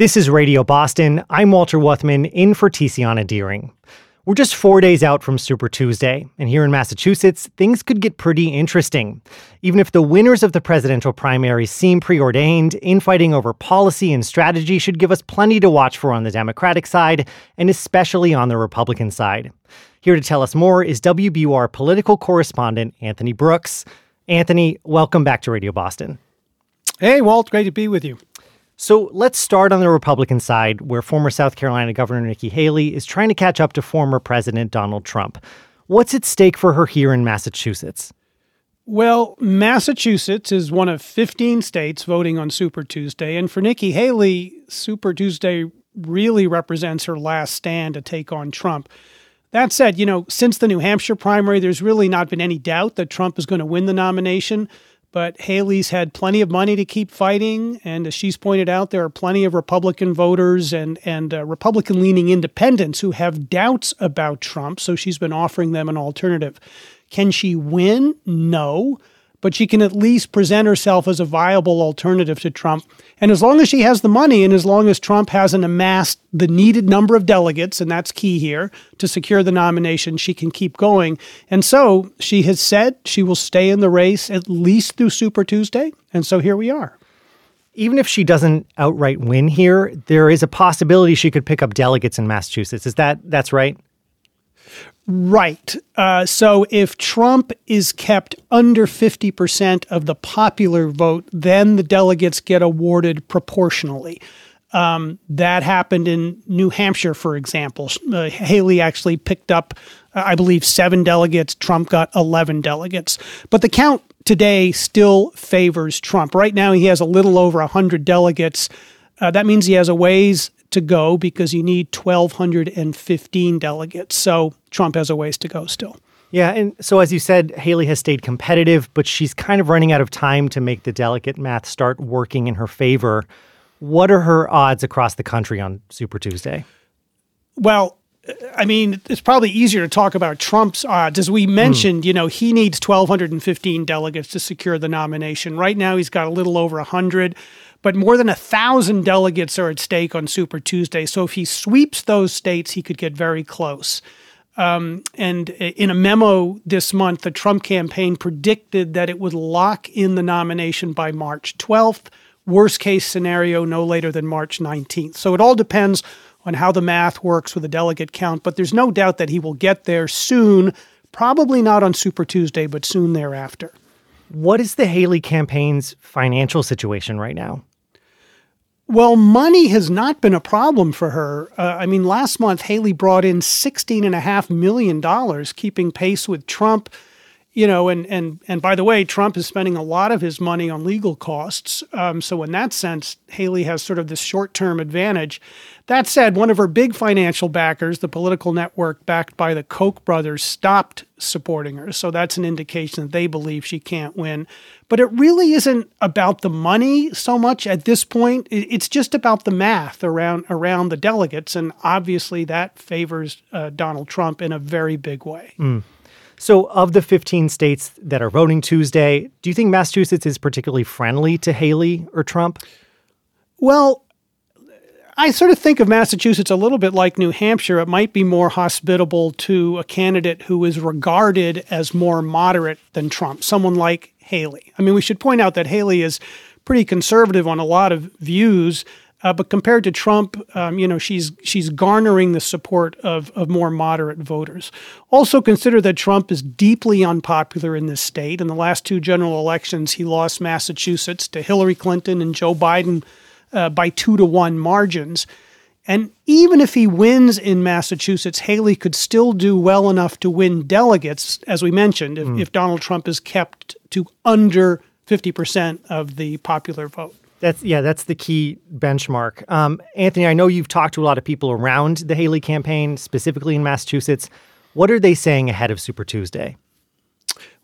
This is Radio Boston. I'm Walter Wuthman, in for Tiziana Dearing. We're just 4 days out from Super Tuesday, and here in Massachusetts, things could get pretty interesting. Even if the winners of the presidential primaries seem preordained, infighting over policy and strategy should give us plenty to watch for on the Democratic side, and especially on the Republican side. Here to tell us more is WBUR political correspondent Anthony Brooks. Anthony, welcome back to Radio Boston. Hey, Walt. Great to be with you. So let's start on the Republican side, where former South Carolina Governor Nikki Haley is trying to catch up to former President Donald Trump. What's at stake for her here in Massachusetts? Well, Massachusetts is one of 15 states voting on Super Tuesday. And for Nikki Haley, Super Tuesday really represents her last stand to take on Trump. That said, since the New Hampshire primary, there's really not been any doubt that Trump is going to win the nomination. But Haley's had plenty of money to keep fighting, and as she's pointed out, there are plenty of Republican voters and Republican-leaning independents who have doubts about Trump, so she's been offering them an alternative. Can she win? No, but she can at least present herself as a viable alternative to Trump. And as long as she has the money and as long as Trump hasn't amassed the needed number of delegates, and that's key here, to secure the nomination, she can keep going. And so she has said she will stay in the race at least through Super Tuesday. And so here we are. Even if she doesn't outright win here, there is a possibility she could pick up delegates in Massachusetts. Is that's right? Right. So if Trump is kept under 50% of the popular vote, then the delegates get awarded proportionally. That happened in New Hampshire, for example. Haley actually picked up, I believe, 7 delegates. Trump got 11 delegates. But the count today still favors Trump. Right now, he has a little over 100 delegates. That means he has a ways to go because you need 1,215 delegates. So Trump has a ways to go still. Yeah. And so as you said, Haley has stayed competitive, but she's kind of running out of time to make the delegate math start working in her favor. What are her odds across the country on Super Tuesday? Well, I mean, it's probably easier to talk about Trump's odds. As we mentioned, he needs 1,215 delegates to secure the nomination. Right now, he's got a little over 100. But more than 1,000 delegates are at stake on Super Tuesday. So if he sweeps those states, he could get very close. And in a memo this month, the Trump campaign predicted that it would lock in the nomination by March 12th. Worst case scenario, no later than March 19th. So it all depends on how the math works with the delegate count. But there's no doubt that he will get there soon, probably not on Super Tuesday, but soon thereafter. What is the Haley campaign's financial situation right now? Well, money has not been a problem for her. Last month, Haley brought in $16.5 million, keeping pace with Trump. And by the way, Trump is spending a lot of his money on legal costs. So in that sense, Haley has sort of this short-term advantage. That said, one of her big financial backers, the political network backed by the Koch brothers, stopped supporting her. So that's an indication that they believe she can't win. But it really isn't about the money so much at this point. It's just about the math around the delegates. And obviously that favors Donald Trump in a very big way. Mm. So of the 15 states that are voting Tuesday, do you think Massachusetts is particularly friendly to Haley or Trump? Well, I sort of think of Massachusetts a little bit like New Hampshire. It might be more hospitable to a candidate who is regarded as more moderate than Trump, someone like Haley. I mean, we should point out that Haley is pretty conservative on a lot of views. But compared to Trump, she's garnering the support of more moderate voters. Also consider that Trump is deeply unpopular in this state. In the last 2 general elections, he lost Massachusetts to Hillary Clinton and Joe Biden by 2-1 margins. And even if he wins in Massachusetts, Haley could still do well enough to win delegates, as we mentioned, if Donald Trump is kept to under 50% of the popular vote. That's the key benchmark. Anthony, I know you've talked to a lot of people around the Haley campaign, specifically in Massachusetts. What are they saying ahead of Super Tuesday?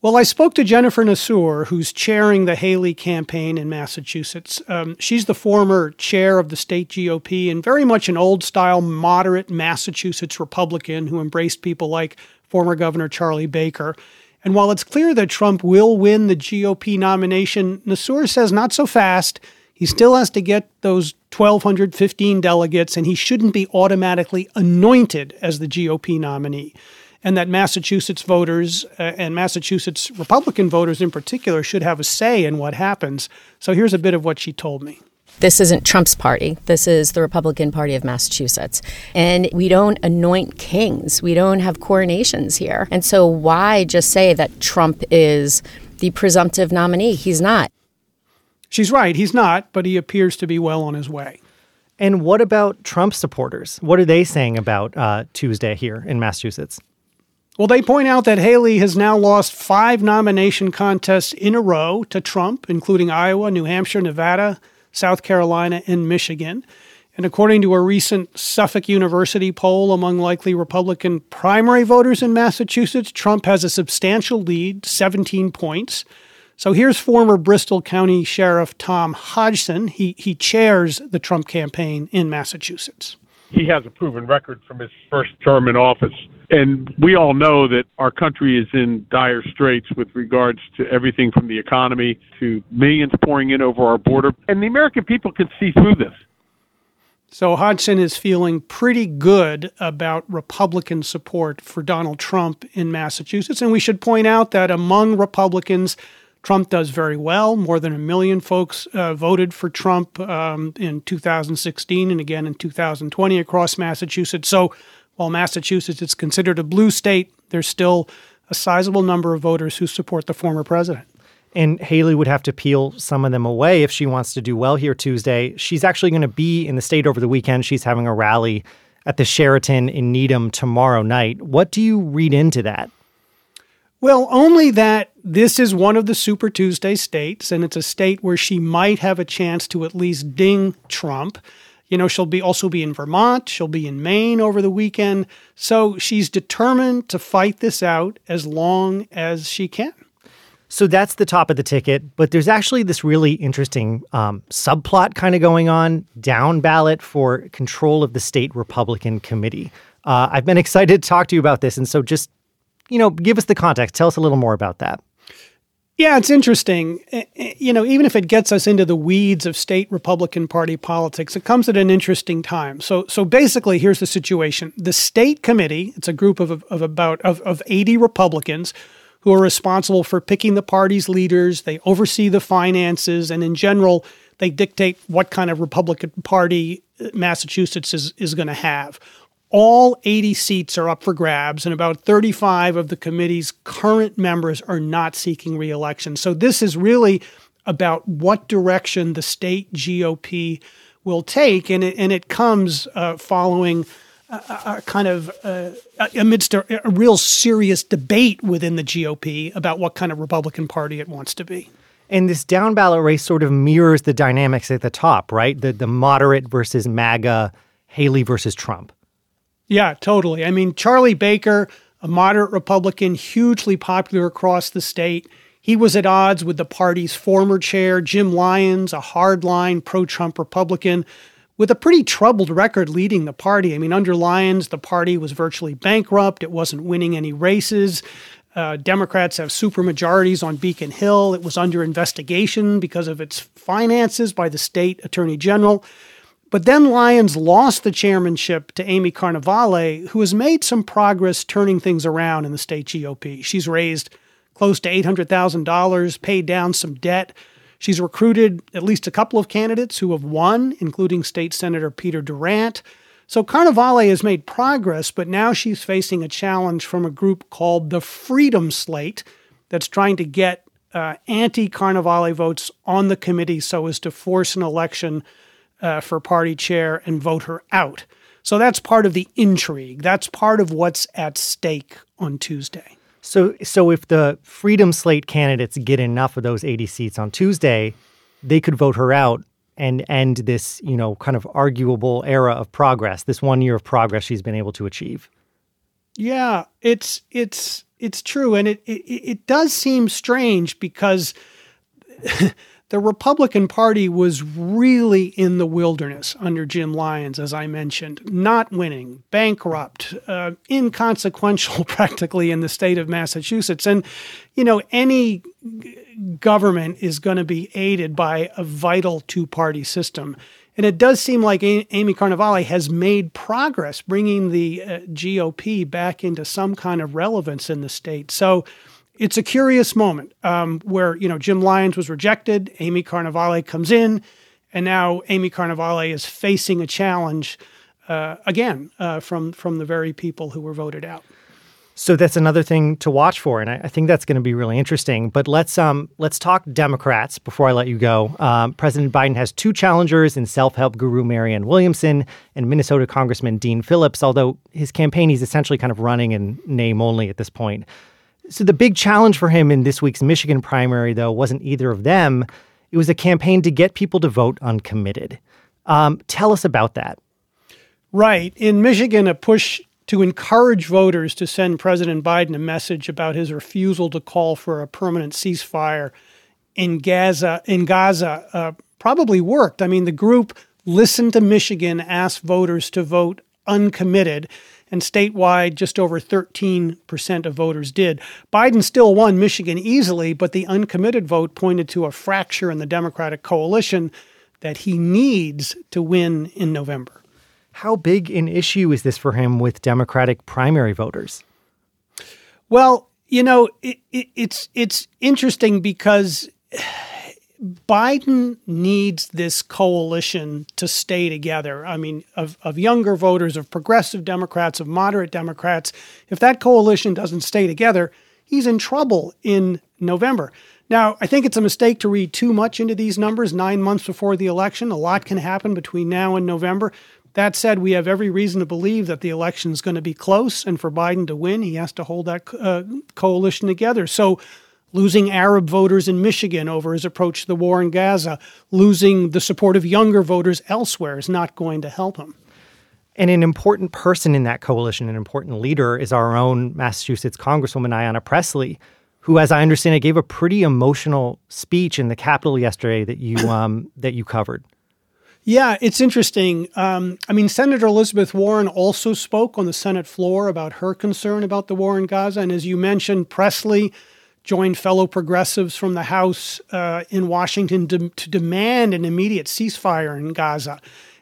Well, I spoke to Jennifer Nassour, who's chairing the Haley campaign in Massachusetts. She's the former chair of the state GOP and very much an old-style, moderate Massachusetts Republican who embraced people like former Governor Charlie Baker. And while it's clear that Trump will win the GOP nomination, Nassour says not so fast. He still has to get those 1,215 delegates, and he shouldn't be automatically anointed as the GOP nominee. And that Massachusetts voters and Massachusetts Republican voters in particular should have a say in what happens. So here's a bit of what she told me. This isn't Trump's party. This is the Republican Party of Massachusetts. And we don't anoint kings. We don't have coronations here. And so why just say that Trump is the presumptive nominee? He's not. She's right. He's not, but he appears to be well on his way. And what about Trump supporters? What are they saying about Tuesday here in Massachusetts? Well, they point out that Haley has now lost 5 nomination contests in a row to Trump, including Iowa, New Hampshire, Nevada, South Carolina, and Michigan. And according to a recent Suffolk University poll among likely Republican primary voters in Massachusetts, Trump has a substantial lead, 17 points. So here's former Bristol County Sheriff Tom Hodgson. He chairs the Trump campaign in Massachusetts. He has a proven record from his first term in office. And we all know that our country is in dire straits with regards to everything from the economy to millions pouring in over our border. And the American people can see through this. So Hodgson is feeling pretty good about Republican support for Donald Trump in Massachusetts. And we should point out that among Republicans, Trump does very well. More than 1 million folks voted for Trump in 2016 and again in 2020 across Massachusetts. So while Massachusetts is considered a blue state, there's still a sizable number of voters who support the former president. And Haley would have to peel some of them away if she wants to do well here Tuesday. She's actually going to be in the state over the weekend. She's having a rally at the Sheraton in Needham tomorrow night. What do you read into that? Well, only that this is one of the Super Tuesday states, and it's a state where she might have a chance to at least ding Trump. You know, she'll also be in Vermont. She'll be in Maine over the weekend. So she's determined to fight this out as long as she can. So that's the top of the ticket. But there's actually this really interesting subplot kind of going on down ballot for control of the state Republican committee. I've been excited to talk to you about this. And so just, you know, give us the context. Tell us a little more about that. Yeah, it's interesting. You know, even if it gets us into the weeds of state Republican Party politics, it comes at an interesting time. So basically, here's the situation. The state committee, it's a group of 80 Republicans who are responsible for picking the party's leaders. They oversee the finances, and in general, they dictate what kind of Republican Party Massachusetts is going to have. All 80 seats are up for grabs, and about 35 of the committee's current members are not seeking re-election. So this is really about what direction the state GOP will take, and it comes following amidst a real serious debate within the GOP about what kind of Republican Party it wants to be. And this down-ballot race sort of mirrors the dynamics at the top, right? The moderate versus MAGA, Haley versus Trump. Yeah, totally. I mean, Charlie Baker, a moderate Republican, hugely popular across the state. He was at odds with the party's former chair, Jim Lyons, a hardline pro-Trump Republican with a pretty troubled record leading the party. I mean, under Lyons, the party was virtually bankrupt. It wasn't winning any races. Democrats have supermajorities on Beacon Hill. It was under investigation because of its finances by the state attorney general. But then Lyons lost the chairmanship to Amy Carnevale, who has made some progress turning things around in the state GOP. She's raised close to $800,000, paid down some debt. She's recruited at least a couple of candidates who have won, including State Senator Peter Durant. So Carnevale has made progress, but now she's facing a challenge from a group called the Freedom Slate that's trying to get anti-Carnevale votes on the committee so as to force an election for party chair and vote her out. So that's part of the intrigue. That's part of what's at stake on Tuesday. So if the Freedom Slate candidates get enough of those 80 seats on Tuesday, they could vote her out and end this, you know, kind of arguable era of progress, this 1 year of progress she's been able to achieve. Yeah, it's true. And it does seem strange because The Republican Party was really in the wilderness under Jim Lyons, as I mentioned, not winning, bankrupt, inconsequential practically in the state of Massachusetts. And, you know, any government is going to be aided by a vital two-party system. And it does seem like Amy Carnevale has made progress bringing the GOP back into some kind of relevance in the state. So it's a curious moment where, you know, Jim Lyons was rejected, Amy Carnevale comes in, and now Amy Carnevale is facing a challenge again from the very people who were voted out. So that's another thing to watch for, and I think that's going to be really interesting. But let's talk Democrats before I let you go. President Biden has two challengers in self-help guru Marianne Williamson and Minnesota Congressman Dean Phillips, although his campaign he's essentially kind of running in name only at this point. So the big challenge for him in this week's Michigan primary, though, wasn't either of them. It was a campaign to get people to vote uncommitted. Tell us about that. Right. In Michigan, a push to encourage voters to send President Biden a message about his refusal to call for a permanent ceasefire in Gaza probably worked. I mean, the group Listen to Michigan asked voters to vote uncommitted, and statewide, just over 13% of voters did. Biden still won Michigan easily, but the uncommitted vote pointed to a fracture in the Democratic coalition that he needs to win in November. How big an issue is this for him with Democratic primary voters? Well, you know, it's interesting because Biden needs this coalition to stay together. I mean, of younger voters, of progressive Democrats, of moderate Democrats. If that coalition doesn't stay together, he's in trouble in November. Now, I think it's a mistake to read too much into these numbers 9 months before the election. A lot can happen between now and November. That said, we have every reason to believe that the election is going to be close, and for Biden to win, he has to hold that coalition together. So losing Arab voters in Michigan over his approach to the war in Gaza, losing the support of younger voters elsewhere is not going to help him. And an important person in that coalition, an important leader, is our own Massachusetts Congresswoman Ayanna Pressley, who, as I understand it, gave a pretty emotional speech in the Capitol yesterday that you covered. Yeah, it's interesting. I mean, Senator Elizabeth Warren also spoke on the Senate floor about her concern about the war in Gaza. And as you mentioned, Pressley joined fellow progressives from the House in Washington to demand an immediate ceasefire in Gaza.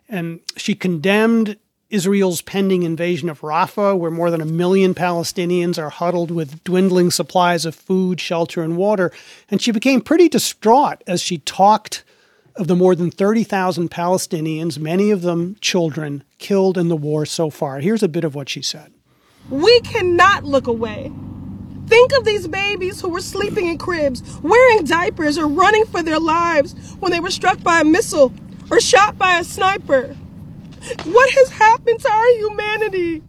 And she condemned Israel's pending invasion of Rafah, where more than 1 million Palestinians are huddled with dwindling supplies of food, shelter, and water. And she became pretty distraught as she talked of the more than 30,000 Palestinians, many of them children, killed in the war so far. Here's a bit of what she said. We cannot look away. Think of these babies who were sleeping in cribs, wearing diapers, or running for their lives when they were struck by a missile or shot by a sniper. What has happened to our humanity?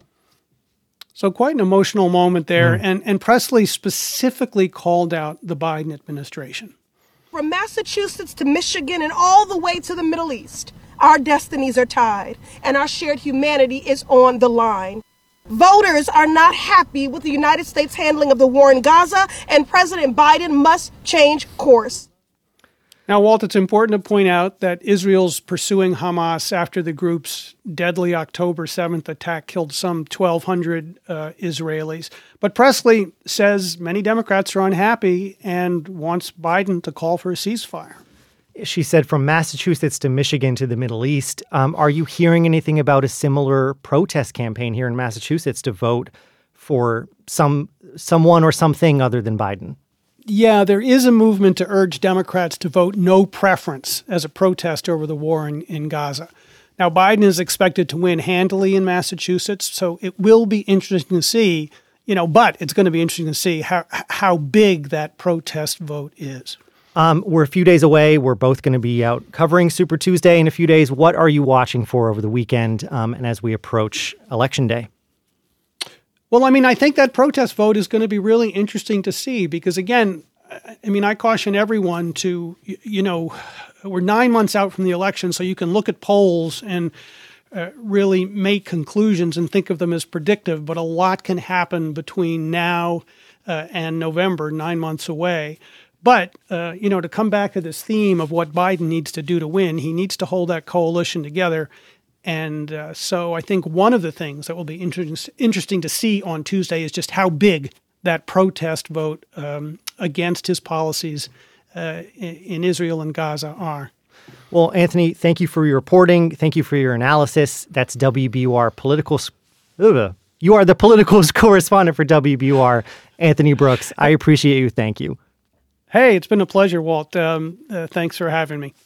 So quite an emotional moment there. And Pressley specifically called out the Biden administration. From Massachusetts to Michigan and all the way to the Middle East, our destinies are tied and our shared humanity is on the line. Voters are not happy with the United States handling of the war in Gaza, and President Biden must change course. Now, Walt, it's important to point out that Israel's pursuing Hamas after the group's deadly October 7th attack killed some 1,200 Israelis. But Pressley says many Democrats are unhappy and wants Biden to call for a ceasefire. She said from Massachusetts to Michigan to the Middle East. Are you hearing anything about a similar protest campaign here in Massachusetts to vote for someone or something other than Biden? Yeah, there is a movement to urge Democrats to vote no preference as a protest over the war in Gaza. Now, Biden is expected to win handily in Massachusetts, so it will be interesting to see, but it's going to be interesting to see how big that protest vote is. We're a few days away. We're both going to be out covering Super Tuesday in a few days. What are you watching for over the weekend and as we approach Election Day? Well, I mean, I think that protest vote is going to be really interesting to see because, again, I mean, I caution everyone to, we're 9 months out from the election, so you can look at polls and really make conclusions and think of them as predictive, but a lot can happen between now and November, 9 months away. But, to come back to this theme of what Biden needs to do to win, he needs to hold that coalition together. And so I think one of the things that will be interesting to see on Tuesday is just how big that protest vote against his policies in Israel and Gaza are. Well, Anthony, thank you for your reporting. Thank you for your analysis. That's WBUR political. You are the political correspondent for WBUR, Anthony Brooks. I appreciate you. Thank you. Hey, it's been a pleasure, Walt. Thanks for having me.